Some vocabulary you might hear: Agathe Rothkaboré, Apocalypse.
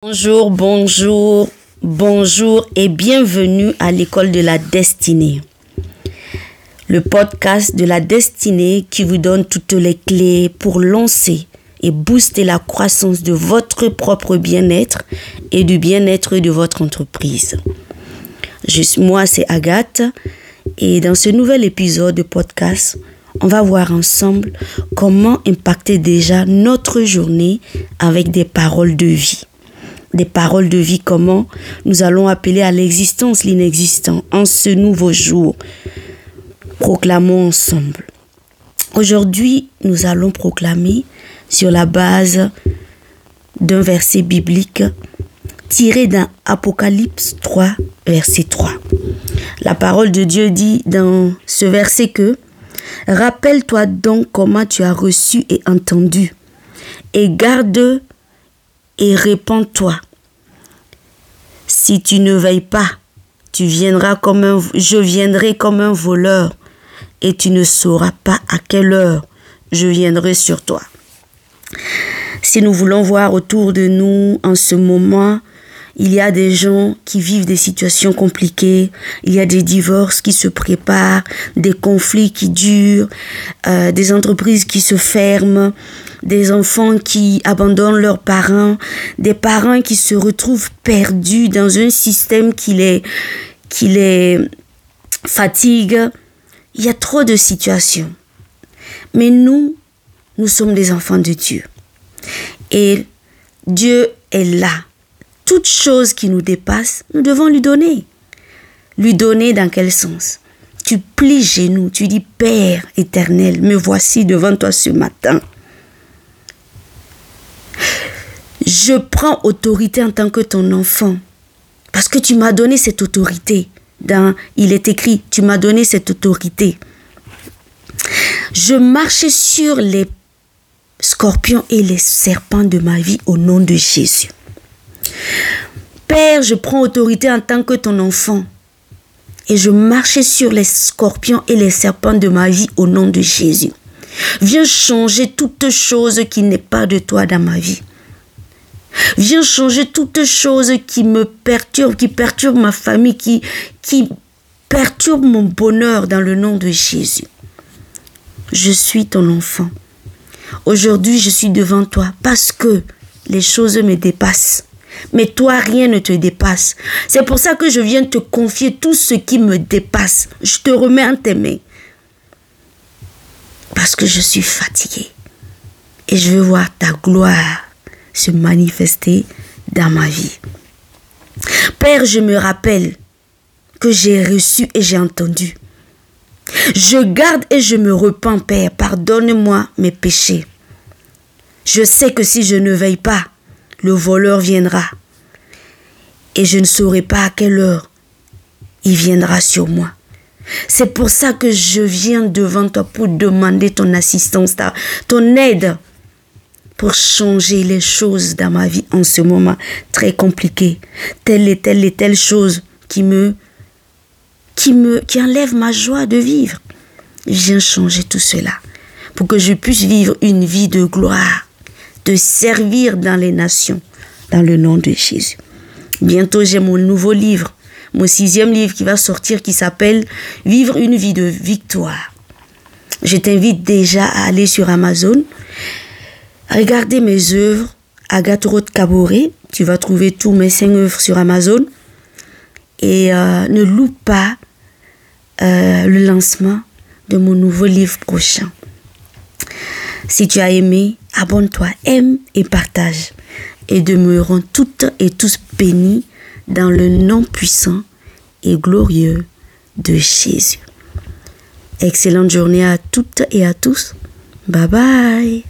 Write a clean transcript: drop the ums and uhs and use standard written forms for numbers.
Bonjour et bienvenue à l'école de la destinée. Le podcast de la destinée qui vous donne toutes les clés pour lancer et booster la croissance de votre propre bien-être et du bien-être de votre entreprise. Moi, c'est Agathe et dans ce nouvel épisode de podcast, on va voir ensemble comment impacter déjà notre journée avec des paroles de vie. Des paroles de vie, comment nous allons appeler à l'existence l'inexistant en ce nouveau jour. Proclamons ensemble. Aujourd'hui, nous allons proclamer sur la base d'un verset biblique tiré d'un Apocalypse 3, verset 3. La parole de Dieu dit dans ce verset que « Rappelle-toi donc comment tu as reçu et entendu, et garde et répands-toi. Si tu ne veilles pas, je viendrai comme un voleur, et tu ne sauras pas à quelle heure je viendrai sur toi. » Si nous voulons voir autour de nous en ce moment, il y a des gens qui vivent des situations compliquées, il y a des divorces qui se préparent, des conflits qui durent, des entreprises qui se ferment, des enfants qui abandonnent leurs parents, des parents qui se retrouvent perdus dans un système qui les fatigue. Il y a trop de situations. Mais nous sommes des enfants de Dieu. Et Dieu est là. Toute chose qui nous dépasse, nous devons lui donner. Lui donner dans quel sens? Tu plies genoux, tu dis « Père éternel, me voici devant toi ce matin. Je prends autorité en tant que ton enfant. Parce que tu m'as donné cette autorité. Il est écrit, tu m'as donné cette autorité. Je marchais sur les scorpions et les serpents de ma vie au nom de Jésus. » Père, je prends autorité en tant que ton enfant et je marchais sur les scorpions et les serpents de ma vie au nom de Jésus. Viens changer toute chose qui n'est pas de toi dans ma vie. Viens changer toute chose qui me perturbe, qui perturbe ma famille, qui perturbe mon bonheur dans le nom de Jésus. Je suis ton enfant. Aujourd'hui, je suis devant toi parce que les choses me dépassent. Mais toi, rien ne te dépasse. C'est pour ça que je viens te confier tout ce qui me dépasse. Je te remets en tes mains. Parce que je suis fatiguée. Et je veux voir ta gloire se manifester dans ma vie. Père, je me rappelle que j'ai reçu et j'ai entendu. Je garde et je me repens, Père. Pardonne-moi mes péchés. Je sais que si je ne veille pas, le voleur viendra et je ne saurai pas à quelle heure il viendra sur moi. C'est pour ça que je viens devant toi pour demander ton assistance, ton aide pour changer les choses dans ma vie en ce moment très compliqué. Telle et telle chose qui enlève ma joie de vivre. Viens changer tout cela pour que je puisse vivre une vie de gloire. De servir dans les nations, dans le nom de Jésus. Bientôt, j'ai mon nouveau livre, mon 6e livre qui va sortir, qui s'appelle « Vivre une vie de victoire ». Je t'invite déjà à aller sur Amazon, regarder mes œuvres, Agathe Rothkaboré, tu vas trouver tous mes 5 œuvres sur Amazon. Et ne loupe pas le lancement de mon nouveau livre prochain. Si tu as aimé, abonne-toi, aime et partage. Et demeurons toutes et tous bénis dans le nom puissant et glorieux de Jésus. Excellente journée à toutes et à tous. Bye bye.